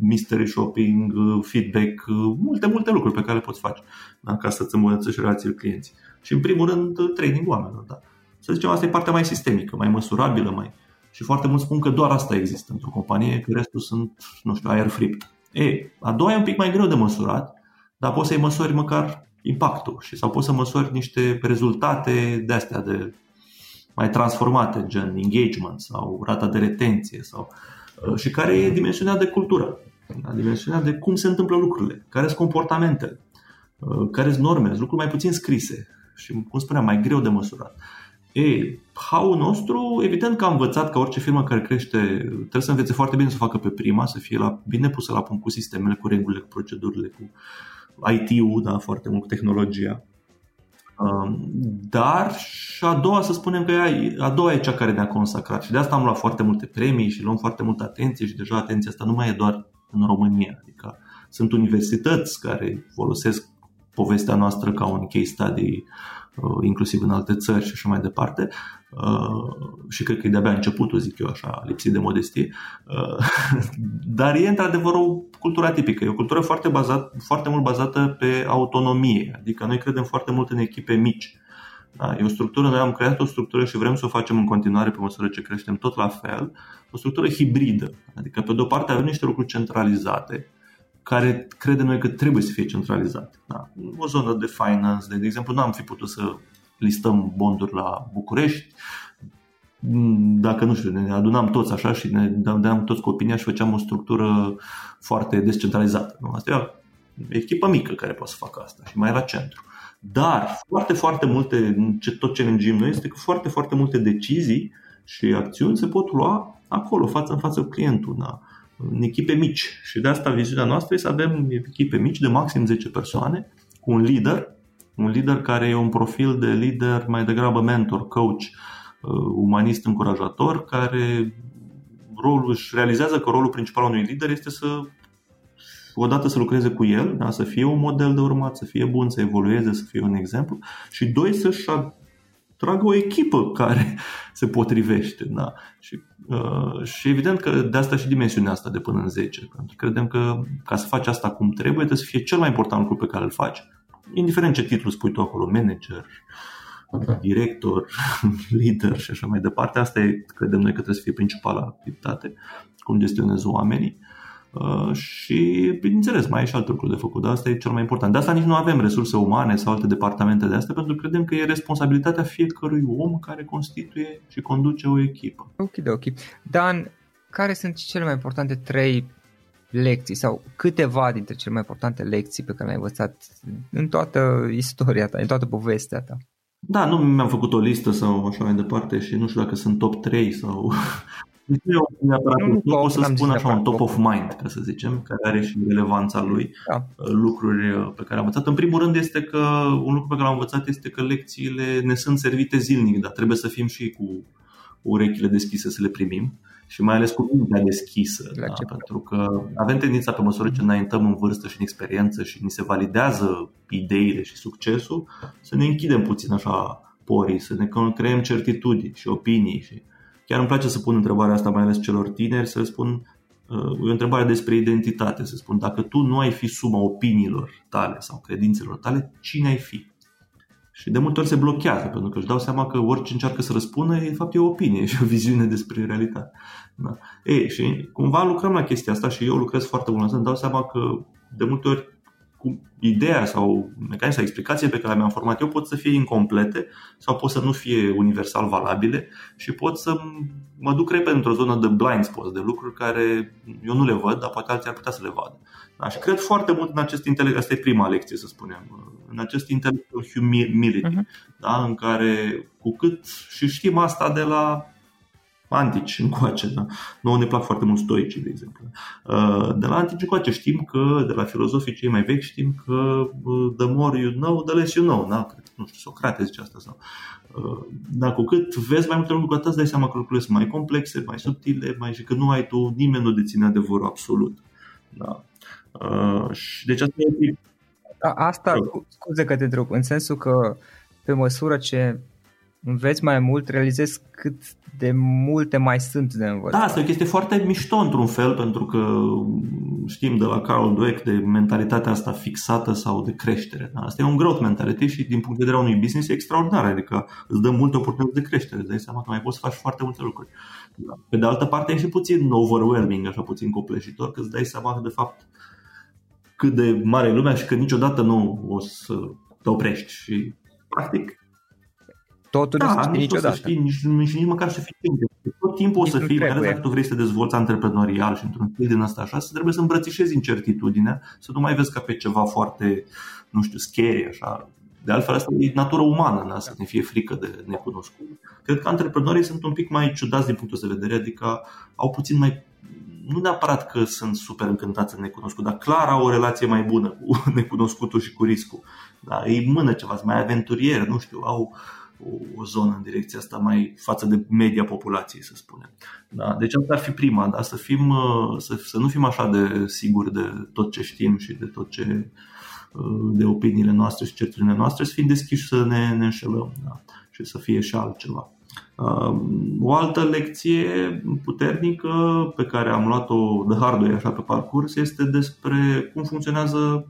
mystery shopping, feedback, multe lucruri pe care le poți face, da, ca să-ți îmbunătățești relațiile cu clienții. Și în primul rând, training oamenilor, da. Să zicem, asta e partea mai sistemică, mai măsurabilă, mai... Și foarte mulți spun că doar asta există într-o companie, că restul sunt, nu știu, aer fript. A doua e un pic mai greu de măsurat, dar poți să-i măsori măcar impactul și sau poți să măsori niște rezultate de astea de mai transformate, gen engagement sau rata de retenție sau, și care e dimensiunea de cultură, dimensiunea de cum se întâmplă lucrurile, care sunt comportamentele, care sunt normele, lucruri mai puțin scrise și, cum spuneam, mai greu de măsurat. How-ul nostru, evident că am învățat că orice firmă care crește trebuie să învețe foarte bine să o facă pe prima, să fie bine pusă la punct cu sistemele, cu regulile, cu procedurile, cu IT-ul, da, foarte mult, cu tehnologia. Dar și a doua, să spunem că a doua e cea care ne-a consacrat și de asta am luat foarte multe premii și luăm foarte multă atenție și deja atenția asta nu mai e doar în România. Adică sunt universități care folosesc povestea noastră ca un case study inclusiv în alte țări și așa mai departe, și cred că e de-abia începutul, zic eu așa, lipsit de modestie, dar e într-adevăr o cultură atipică, e o cultură foarte mult bazată pe autonomie, adică noi credem foarte mult în echipe mici, da? E o structură, noi am creat o structură și vrem să o facem în continuare pe măsură ce creștem tot la fel, o structură hibridă, adică pe de-o parte avem niște lucruri centralizate care credem noi că trebuie să fie centralizate. Da. O zonă de finance, de exemplu, nu am fi putut să listăm bonduri la București dacă, nu știu, ne adunam toți așa și ne dădeam toți cu opinia și făceam o structură foarte descentralizată. Nu? Asta e o echipă mică care poate să facă asta și mai la centru. Dar foarte multe, tot ce ne îngim noi este că foarte multe decizii și acțiuni se pot lua acolo, față în față cu clientul, da? În echipe mici. Și de asta viziunea noastră este să avem echipe mici de maxim 10 persoane cu un lider, care e un profil de lider mai degrabă mentor, coach, umanist încurajator, care își realizează că rolul principal al unui lider este să odată să lucreze cu el, da? Să fie un model de urmat, să fie bun, să evolueze, să fie un exemplu și doi, să-și trag o echipă care se potrivește, da? Și evident că de asta și dimensiunea asta de până în 10. Credem că ca să faci asta cum trebuie să fie cel mai important lucru pe care îl faci, indiferent ce titlu spui tu acolo, manager, director, lider și așa mai departe. Asta e, credem noi, că trebuie să fie principala activitate, cum gestionezi oamenii. Și, bineînțeles, mai e și alte lucruri de făcut, dar asta e cel mai important. De asta nici nu avem resurse umane sau alte departamente de astea, pentru că credem că e responsabilitatea fiecărui om care constituie și conduce o echipă. Ok. Dan, care sunt cele mai importante trei lecții sau câteva dintre cele mai importante lecții pe care le-ai învățat în toată istoria ta, în toată povestea ta? Da, nu mi-am făcut o listă sau așa mai departe și nu știu dacă sunt top 3 sau... Eu o să spun așa un top of mind, ca să zicem, care are și relevanța lui, da. Lucruri pe care am învățat. În primul rând este că un lucru pe care l-am învățat este că lecțiile ne sunt servite zilnic, dar trebuie să fim și cu urechile deschise să le primim și mai ales cu mintea deschisă, da? Pentru că avem tendința pe măsură ce înaintăm în vârstă și în experiență și ni se validează ideile și succesul să ne închidem puțin așa porii, să ne creăm certitudini și opinii și chiar îmi place să pun întrebarea asta, mai ales celor tineri, să le spun, e o întrebare despre identitate, să spun, dacă tu nu ai fi suma opiniilor tale sau credințelor tale, cine ai fi? Și de multe ori se blochează, pentru că își dau seama că orice încearcă să răspundă, de fapt e o opinie și o viziune despre realitate. Da. Și cumva lucrăm la chestia asta și eu lucrez foarte mult, îmi dau seama că de multe ori cu ideea sau mecanismul sau explicație pe care mi-am format eu pot să fie incomplete sau pot să nu fie universal valabile și pot să mă duc repede într-o zonă de blind spots, de lucruri care eu nu le văd, dar poate alții ar putea să le vadă. Da, și cred foarte mult în acest intelect, asta e prima lecție, să spunem, în acest intellectual humility, da, în care cu cât și știm asta de la antici încoace, da? Nouă ne plac foarte mult stoicii, de exemplu. De la antici încoace știm că, de la filozofii cei mai vechi știm că the more you know, the less you know, da? Nu știu, Socrate zice asta sau... Dar cu cât vezi mai multe lucruri, cu atât îți dai seama că lucrurile sunt mai complexe, mai subtile, mai... și că nu ai tu, nimeni nu deține adevărul absolut, da. Și deci asta e... Asta, scuze că te întrerup, în sensul că pe măsură ce înveți mai mult, realizezi cât de multe mai sunt de învățat. Da, asta e o chestie foarte mișto într-un fel, pentru că știm de la Carol Dweck de mentalitatea asta fixată sau de creștere. Da? Asta e un growth mentality și din punct de vedere a unui business e extraordinar, adică îți dă multe oportunități de creștere, îți dai seama că mai poți să faci foarte multe lucruri. Da? Pe de altă parte e și puțin overwhelming, așa puțin copleșitor, că îți dai seama că de fapt cât de mare e lumea și că niciodată nu o să te oprești și practic totul da, nu știi niciodată. Știi, nici măcar suficient. Tot timpul nici o să fii, mai ales dacă tu vrei să te dezvolți antreprenorial și într-un fel din asta așa, să trebuie să îmbrățișezi incertitudinea, să nu mai vezi ca pe ceva foarte, nu știu, scary, așa. De altfel, asta e natură umană, da? Să ne fie frică de necunoscut. Cred că antreprenorii sunt un pic mai ciudați din punctul de vedere, adică au puțin mai... Nu neapărat că sunt super încântați în necunoscut, dar clar au o relație mai bună cu necunoscutul și cu riscul. Da? Ei mână ceva, mai aventurieri, nu știu, au... o zonă în direcția asta mai față de media populației, să spunem. Da, deci asta ar fi prima, da, să nu fim așa de siguri de tot ce știm și de tot ce de opiniile noastre și certitudinile noastre, să fim deschiși să ne înșelăm, da, și să fie și altceva. O altă lecție puternică pe care am luat-o de hard way așa pe parcurs este despre cum funcționează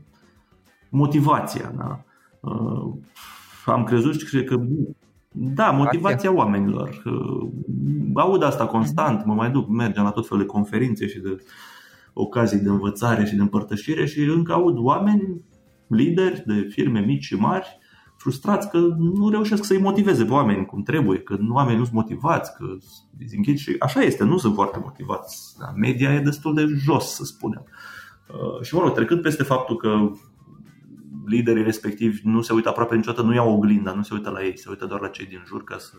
motivația, da. Am crezut și cred că da, motivația oamenilor. Aud asta constant, mă mai duc, mergem la tot felul de conferințe și de ocazii de învățare și de împărtășire și încă aud oameni, lideri de firme mici și mari, frustrați că nu reușesc să-i motiveze pe oameni cum trebuie, că oamenii nu sunt motivați, că închid și așa este, nu sunt foarte motivați. Media e destul de jos, să spunem. Și trecând peste faptul că liderii respectivi nu se uită aproape niciodată, nu iau oglinda, nu se uită la ei, se uită doar la cei din jur ca să,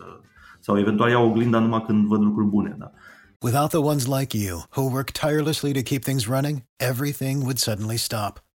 sau eventual iau oglinda numai când văd lucruri bune, da. Without the ones like you who work tirelessly to keep things running, everything would suddenly stop.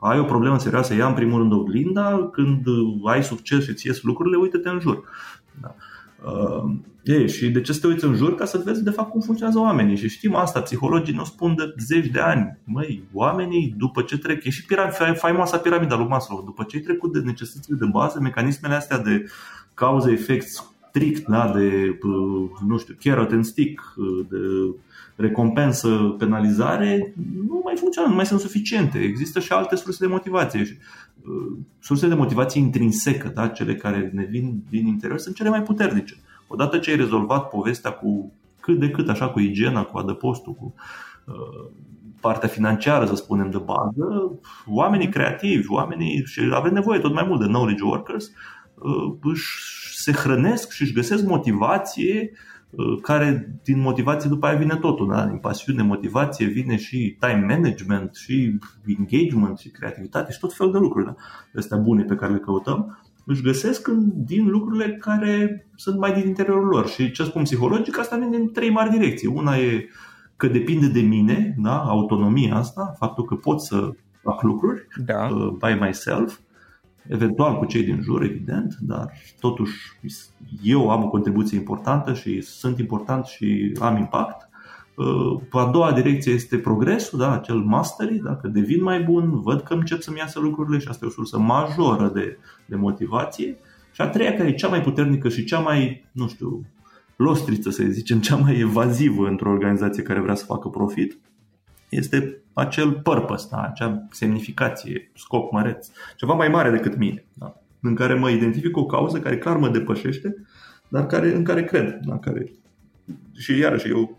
ai o problemă serioasă, ia în primul rând oglinda, când ai succes și îți ies lucrurile, uită-te în jur. Da. Și de ce să te uiți în jur? Ca să vezi de fapt cum funcționează oamenii. Și știm asta, psihologii ne spun de zeci de ani. Măi, oamenii după ce trec, e și faimoasa piramida lui Maslow, după ce ai trecut de necesitățile de bază, mecanismele astea de cauză-efect strict, da? De, nu știu, carrot and stick, de recompensă, penalizare, nu mai funcționează, nu mai sunt suficiente. Există și alte surse de motivație. Surse de motivație intrinsecă, da? Cele care ne vin din interior sunt cele mai puternice. Odată ce ai rezolvat povestea cu cât de cât, așa, cu igiena, cu adăpostul, cu partea financiară, să spunem, de bază, oamenii creativi, oamenii, și avem nevoie tot mai mult de knowledge workers, se hrănesc și își găsesc motivație, care din motivație după aia vine totul, da? Din pasiune, motivație vine și time management și engagement și creativitate și tot felul de lucruri, da? Astea bune pe care le căutăm își găsesc din lucrurile care sunt mai din interiorul lor. Și ce spun psihologic, asta vine din trei mari direcții. Una e că depinde de mine, da? Autonomia asta, faptul că pot să fac lucruri, da, by myself, eventual cu cei din jur, evident, dar totuși eu am o contribuție importantă și sunt important și am impact. A doua direcție este progresul, da, acel mastery, dacă devin mai bun, văd că încep să-mi iasă lucrurile și asta e o sursă majoră de motivație. Și a treia, care e cea mai puternică și cea mai, nu știu, lostriță, să zicem, cea mai evazivă într-o organizație care vrea să facă profit, este acel purpose, da, acea semnificație, scop măreț, ceva mai mare decât mine, da, în care mă identific o cauză care clar mă depășește, dar în care cred, da, care... Și iarăși eu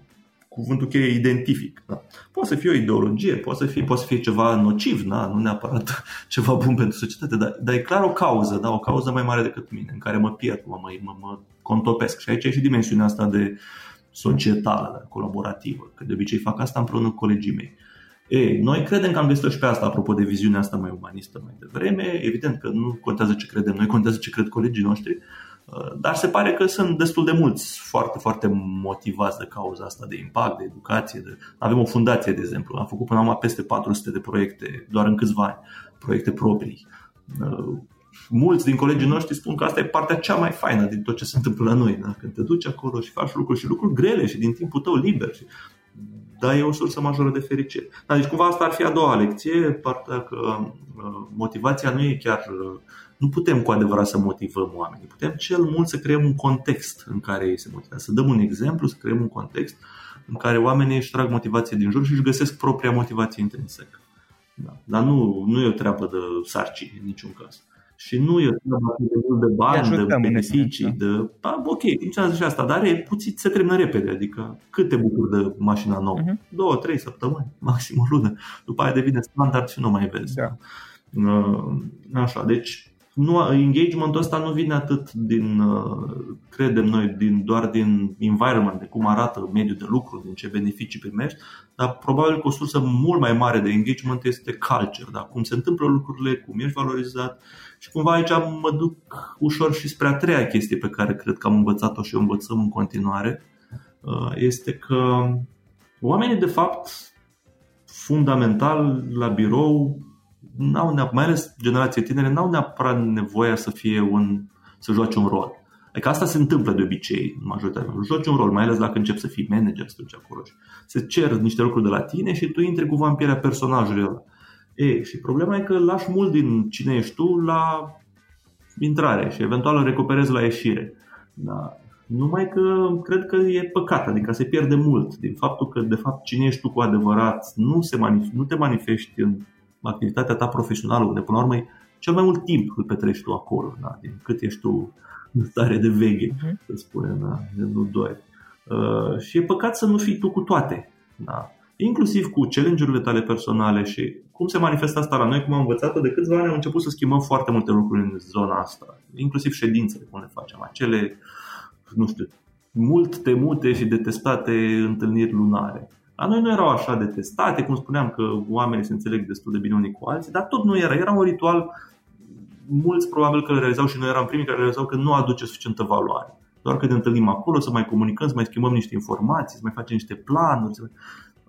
cuvântul cheie e identific. Da? Poate să fie o ideologie, poate să fie ceva nociv, da? Nu neapărat ceva bun pentru societate, dar e clar o cauză, da? O cauză mai mare decât mine, în care mă pierd, mă contopesc. Și aici e și dimensiunea asta de societală, colaborativă, că de obicei fac asta împreună cu colegii mei. Ei, noi credem că am găsit-o și pe asta, apropo de viziunea asta mai umanistă mai devreme. Evident că nu contează ce credem noi, contează ce cred colegii noștri. Dar se pare că sunt destul de mulți foarte, foarte motivați de cauza asta, de impact, de educație. Avem o fundație, de exemplu. Am făcut până acum peste 400 de proiecte, doar în câțiva ani, proiecte proprii. Mulți din colegii noștri spun că asta e partea cea mai faină din tot ce se întâmplă la noi. Da? Când te duci acolo și faci lucruri și lucruri grele și din timpul tău liber. Dar e o sursă majoră de fericire. Da, deci cumva asta ar fi a doua lecție, partea că motivația nu e chiar... Nu putem cu adevărat să motivăm oamenii. Putem cel mult să creăm un context în care ei se motivează. Să dăm un exemplu, să creăm un context în care oamenii își trag motivație din jur și își găsesc propria motivație intrinsecă. Da. Dar nu e o treabă de sarcini în niciun caz. Și nu e o treabă de mult de bani, de beneficii, de... Da, ok, nici am zis asta, dar e puțin, se termină repede. Adică cât te bucuri de mașina nouă? 2-3 săptămâni, maxim o lună. După aia devine standard și nu mai vezi. Da. Așa, deci... Engagementul ăsta nu vine atât din, credem noi, doar din environment, de cum arată mediul de lucru, din ce beneficii primești, dar probabil că o sursă mult mai mare de engagement este culture, da? Cum se întâmplă lucrurile, cum ești valorizat. Și cumva aici mă duc ușor și spre a treia chestie pe care cred că am învățat-o și o învățăm în continuare. Este că oamenii de fapt, fundamental la birou, mai ales generații tinere, n-au neapărat nevoia să joace un rol. Adică asta se întâmplă de obicei în majoritatea. Joci un rol, mai ales dacă începi să fii manager, să duci acolo. Se cer niște lucruri de la tine și tu intri cumva în pielea personajului ăla. Și problema e că lași mult din cine ești tu la intrare și eventual o recuperezi la ieșire. Da. Numai că cred că e păcat, adică se pierde mult din faptul că de fapt cine ești tu cu adevărat nu te manifesti în activitatea ta profesională, unde până la urmă cel mai mult timp îl petrești tu acolo, da? Din cât ești tu în stare de veche, să spunem, da? Nu doar. Și e păcat să nu fii tu cu toate, da? Inclusiv cu challenge-urile tale personale. Și cum se manifestă asta la noi, cum am învățat-o de câțiva ani, am început să schimbăm foarte multe lucruri în zona asta, inclusiv ședințele, cum le facem, acele, nu știu, mult temute și detestate întâlniri lunare. La noi nu erau așa de testate, cum spuneam că oamenii se înțeleg destul de bine unii cu alții, dar tot nu era. Era un ritual, mulți probabil că îl realizau și noi eram primii care realizau că nu aduce suficientă valoare. Doar că ne întâlnim acolo, să mai comunicăm, să mai schimbăm niște informații, să mai facem niște planuri.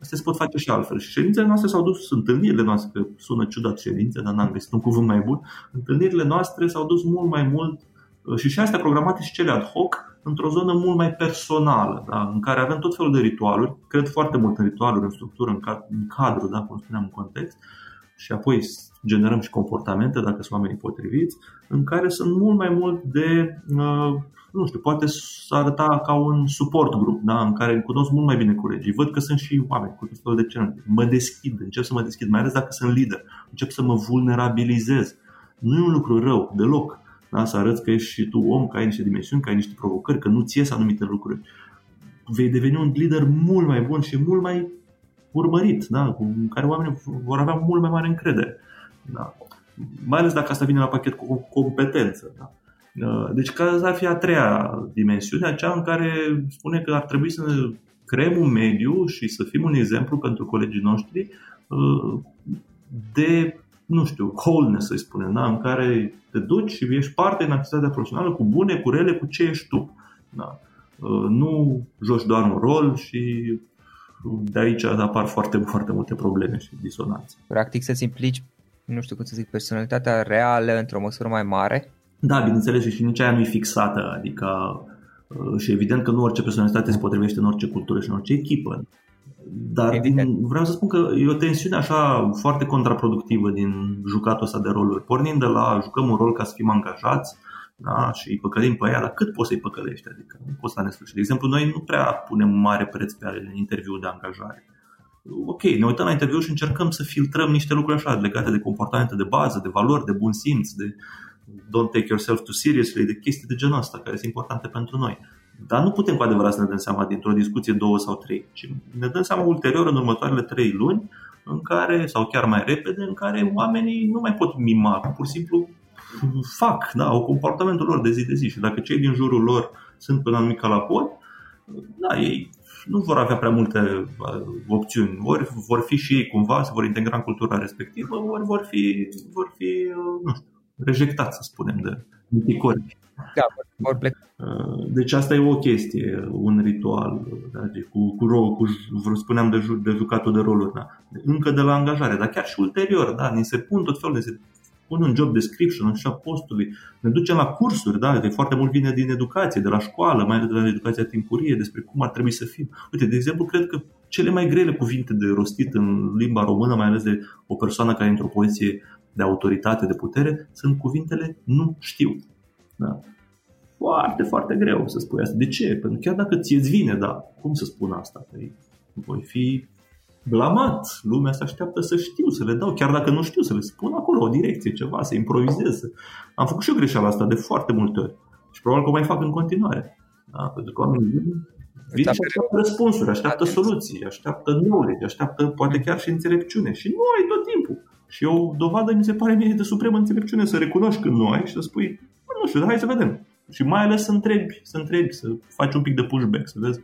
Astea se pot face și altfel. Și ședințele noastre s-au dus, întâlnirile noastre, că sună ciudat ședințe, dar n-am găsit un cuvânt mai bun. Întâlnirile noastre s-au dus mult mai mult și astea programate și cele ad hoc, într-o zonă mult mai personală, da? În care avem tot felul de ritualuri. Cred foarte mult în ritualuri, în structură, în cadru, da? Cum spuneam, în context. Și apoi generăm și comportamente, dacă sunt oamenii potriviți, în care sunt mult mai mult de, nu știu, poate să arăta ca un suport grup, da? În care îmi cunosc mult mai bine colegii. Văd că sunt și oameni cu tot felul de cereri. Încep să mă deschid, mai ales dacă sunt lider. Încep să mă vulnerabilizez. Nu e un lucru rău, deloc. Da, să arăți că ești și tu om, că ai niște dimensiuni, că ai niște provocări, că nu-ți ies anumite lucruri. Vei deveni un lider mult mai bun și mult mai urmărit, da? În care oamenii vor avea mult mai mare încredere, da? Mai ales dacă asta vine la pachet cu competență, da? Deci că asta ar fi a treia dimensiune, aceea în care spune că ar trebui să ne creăm un mediu și să fim un exemplu pentru colegii noștri de, nu știu, wholeness, să-i spunem, da? În care te duci și ești parte în activitatea profesională, cu bune, cu rele, cu ce ești tu, da? Nu joci doar un rol și de aici apar foarte, foarte multe probleme și disonanțe. Practic să-ți implici, nu știu cum să zic, personalitatea reală într-o măsură mai mare? Da, bineînțeles, și nici aia nu e fixată, adică și evident că nu orice personalitate se potrivește în orice cultură și în orice echipă. Dar vreau să spun că e o tensiune așa foarte contraproductivă din jucatul ăsta de roluri. Pornind de la jucăm un rol ca să fim angajați, da? Și îi păcălim pe aia, dar cât poți să-i păcălești? Adică nu poți să ne sfârșit. De exemplu, noi nu prea punem mare preț pe interviul de angajare. Ok, ne uităm la interviu și încercăm să filtrăm niște lucruri așa legate de comportamente de bază, de valori, de bun simț, de don't take yourself too seriously, de chestii de genul ăsta care sunt importante pentru noi. Dar nu putem cu adevărat să ne dăm seama dintr-o discuție, două sau trei, ci ne dăm seama ulterior în următoarele 3 luni în care, sau chiar mai repede, în care oamenii nu mai pot mima, pur și simplu fac, da, au comportamentul lor de zi de zi. Și dacă cei din jurul lor sunt până anumit calapod, da, ei nu vor avea prea multe opțiuni. Ori vor fi și ei cumva, se vor integra în cultura respectivă, ori vor fi nu știu, rejectați, să spunem, de picori. Da, vor pleca. Deci asta e o chestie, un ritual, da, cu spuneam de jucatul de roluri, da. Încă de la angajare, dar chiar și ulterior, da, ni se pun tot felul, ni se pun un job description, în șa postului, ne ducem la cursuri, da, de foarte mult vine din educație, de la școală, mai ales de la educația timpurie, despre cum ar trebui să fim. Uite, de exemplu, cred că cele mai grele cuvinte de rostit în limba română, mai ales de o persoană care e într-o poziție de autoritate, de putere, sunt cuvintele nu știu. Da. Foarte, foarte greu să spui asta. De ce? Pentru că chiar dacă ți-eți vine, da, cum să spun asta? Păi, voi fi blamat. Lumea se așteaptă să știu, să le dau. Chiar dacă nu știu, să le spun acolo o direcție, ceva, să improvizez. Am făcut și eu greșeala asta de foarte multe ori. Și probabil că o mai fac în continuare. Da? Pentru că oamenii vin și așteaptă răspunsuri, așteaptă soluții, așteaptă knowledge, așteaptă poate chiar și înțelepciune. Și nu ai tot timpul. Și o dovadă, mi se pare mie, de supremă înțelepciune să recunoști când nu ai și să spui, nu știu, dar hai să vedem. Și mai ales să întrebi, să faci un pic de pushback, să vezi.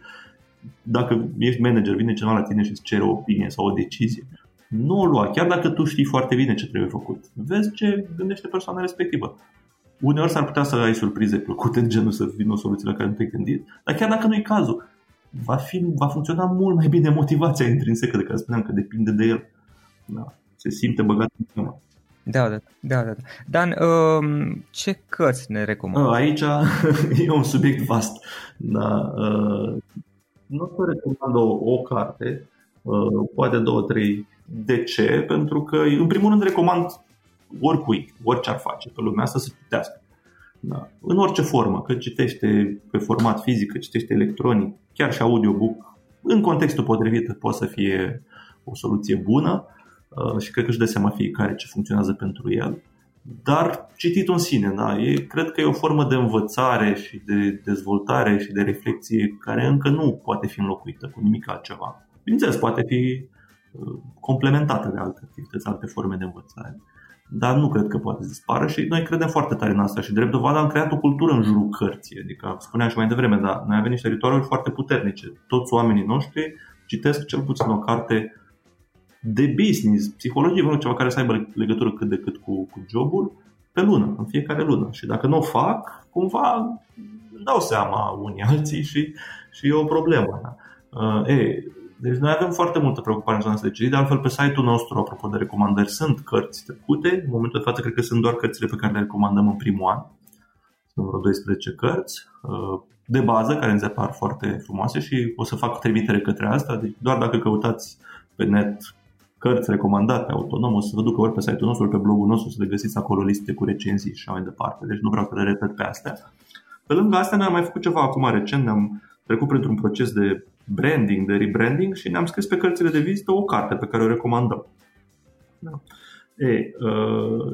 Dacă ești manager, vine cineva la tine și îți cere o opinie sau o decizie, nu o lua, chiar dacă tu știi foarte bine ce trebuie făcut. Vezi ce gândește persoana respectivă. Uneori s-ar putea să ai surprize plăcute, de genul să vină o soluție la care nu te-ai gândit, dar chiar dacă nu e cazul, va funcționa mult mai bine motivația intrinsecă, de care spuneam că depinde de el. Da. Se simte băgat în seama. Da. Dan, ce cărți ne recomandă? Aici e un subiect vast. Da, nu o să recomand o carte, poate 2-3. De ce? Pentru că, în primul rând, recomand oricui, orice ar face pe lumea asta, să citească. Da. În orice formă, că citește pe format fizic, că citește electronic, chiar și audiobook, în contextul potrivit poate să fie o soluție bună. Și cred că își dă seama fiecare ce funcționează pentru el. Dar citit în sine, da, cred că e o formă de învățare și de dezvoltare și de reflexie care încă nu poate fi înlocuită cu nimic altceva. Bineînțeles, poate fi complementată de alte activități, alte forme de învățare, dar nu cred că poate să dispară. Și noi credem foarte tare în asta și drept dovadă am creat o cultură în jurul cărții. Adică, spuneam și mai devreme, dar noi avem niște ritualuri foarte puternice. Toți oamenii noștri citesc cel puțin o carte de business, psihologie, vreau ceva care să aibă legătură cât de cât cu jobul, pe lună, în fiecare lună. Și dacă nu o fac, cumva dau seama unii alții și e o problemă. Da? Deci noi avem foarte multă preocupare în zona asta de citire, de altfel pe site-ul nostru, apropo de recomandări, sunt cărți trecute. În momentul de față cred că sunt doar cărțile pe care le recomandăm în primul an. Sunt vreo 12 cărți de bază, care îmi se par foarte frumoase și o să fac trimitere către asta. Deci doar dacă căutați pe net cărți recomandate, autonom, o să vă ducă ori pe site-ul nostru, ori pe blogul nostru, să le găsiți acolo liste cu recenzii și așa mai departe. Deci nu vreau să le repet pe astea. Pe lângă astea ne-am mai făcut ceva acum recent, ne-am trecut printr-un proces de branding, de rebranding și ne-am scris pe cărțile de vizită o carte pe care o recomandăm. Da.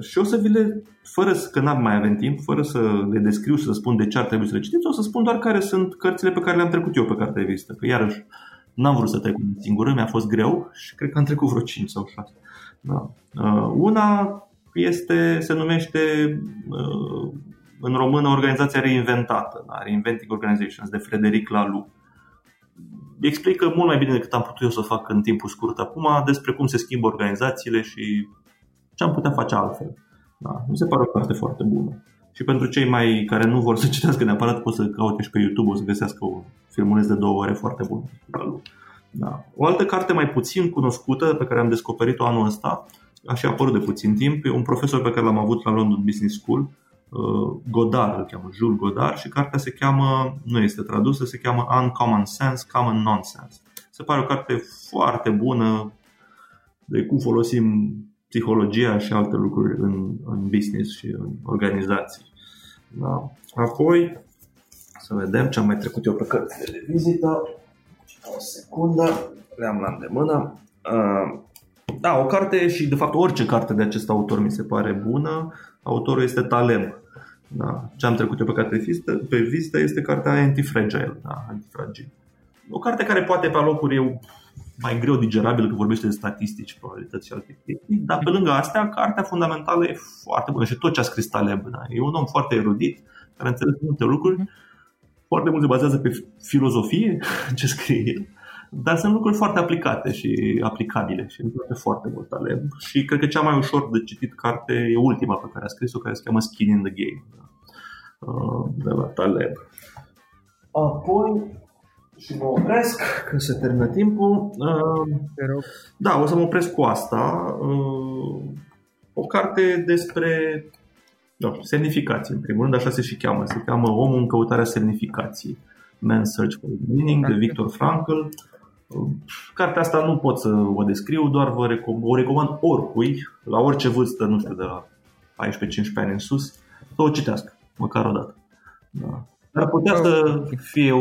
Și o să vi le, că n-am mai avem timp, fără să le descriu, să spun de ce ar trebui să le citiți, o să spun doar care sunt cărțile pe care le-am trecut eu pe carte de vizită, că iarăși n-am vrut să trec în singură, mi-a fost greu și cred că am trecut vreo 5 sau 6. Da. Una se numește în română Organizația Reinventată, da? Reinventing Organizations, de Frederic Lalu. Explică mult mai bine decât am putut eu să fac în timpul scurt acum despre cum se schimbă organizațiile și ce am putea face altfel. Da. Mi se pare o carte foarte bună. Și pentru cei mai care nu vor să citească neapărat, pot să caute și pe YouTube, o să găsească un filmuleț de 2 ore foarte bun. Da. O altă carte mai puțin cunoscută, pe care am descoperit-o anul ăsta, a și apărut de puțin timp, e un profesor pe care l-am avut la London Business School, Goddard îl cheamă, Jules Goddard, și cartea se cheamă, nu este tradusă, se cheamă Uncommon Sense, Common Nonsense. Se pare o carte foarte bună de cum folosim psihologia și alte lucruri în business și în organizații. Da. Apoi, să vedem ce am mai trecut eu pe cărțile de vizită. O secundă, le-am la îndemână. Da, o carte și de fapt orice carte de acest autor mi se pare bună. Autorul este Talem. Da. Ce am trecut eu pe vizită este cartea Antifragile, da, Antifragil. O carte care poate pe locuri e mai greu digerabilă, că vorbește de statistici, probabilități și alte chestii, dar pe lângă astea, cartea fundamentală e foarte bună și tot ce a scris Talem, da. E un om foarte erudit, care înțelege multe lucruri, foarte mult se bazează pe filozofie, ce scrie el, dar sunt lucruri foarte aplicate și aplicabile și îmi place foarte mult Taleb. Și cred că cea mai ușor de citit carte e ultima pe care a scris-o, care se cheamă Skin in the Game, de la Taleb. Apoi, și mă opresc când se termină timpul. Da, o să mă opresc cu asta. O carte despre semnificație, în primul rând, așa se și cheamă. Se cheamă Omul în căutarea semnificației, Man's Search for Meaning, de Victor Frankl. Cartea asta nu pot să o descriu, doar o recomand oricui, la orice vârstă, nu știu, de la 14-15 ani în sus, să o citească, măcar o dată. Da. Dar putea să fie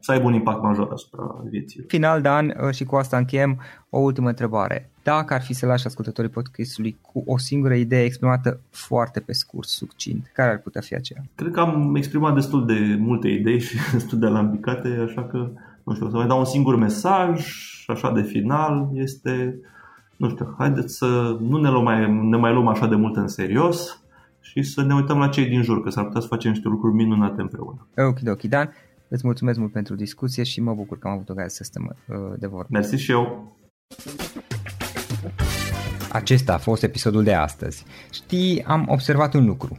să aibă un impact major asupra vieții. Final, Dan, și cu asta încheiem, o ultimă întrebare. Dacă ar fi să lași ascultătorii podcastului cu o singură idee exprimată foarte pe scurt, succint, care ar putea fi aceea? Cred că am exprimat destul de multe idei și destul de alambicate, așa că, nu știu, să mai dau un singur mesaj, așa de final, este, nu știu, haideți să nu ne mai luăm așa de mult în serios și să ne uităm la cei din jur, că s-ar putea să facem niște lucruri minunate împreună. Ok, Dan, îți mulțumesc mult pentru discuție și mă bucur că am avut ocazia să stăm de vorbă. Mersi și eu! Acesta a fost episodul de astăzi. Știi, am observat un lucru.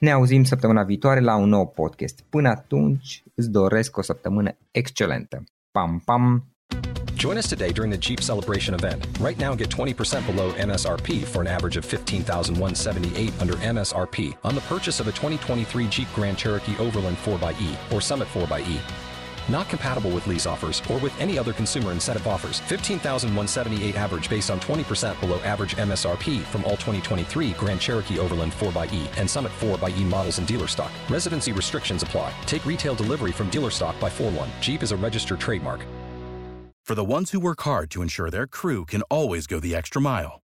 Ne auzim săptămâna viitoare la un nou podcast. Până atunci, îți doresc o săptămână excelentă. Pam, pam! Join us today during the Jeep Celebration event. Right now, get 20% below MSRP for an average of $15,178 under MSRP on the purchase of a 2023 Jeep Grand Cherokee Overland 4xe or Summit 4xe. Not compatible with lease offers or with any other consumer incentive offers. $15,178 average based on 20% below average MSRP from all 2023 Grand Cherokee Overland 4xe and Summit 4xe models in dealer stock. Residency restrictions apply. Take retail delivery from dealer stock by 4/1. Jeep is a registered trademark. For the ones who work hard to ensure their crew can always go the extra mile,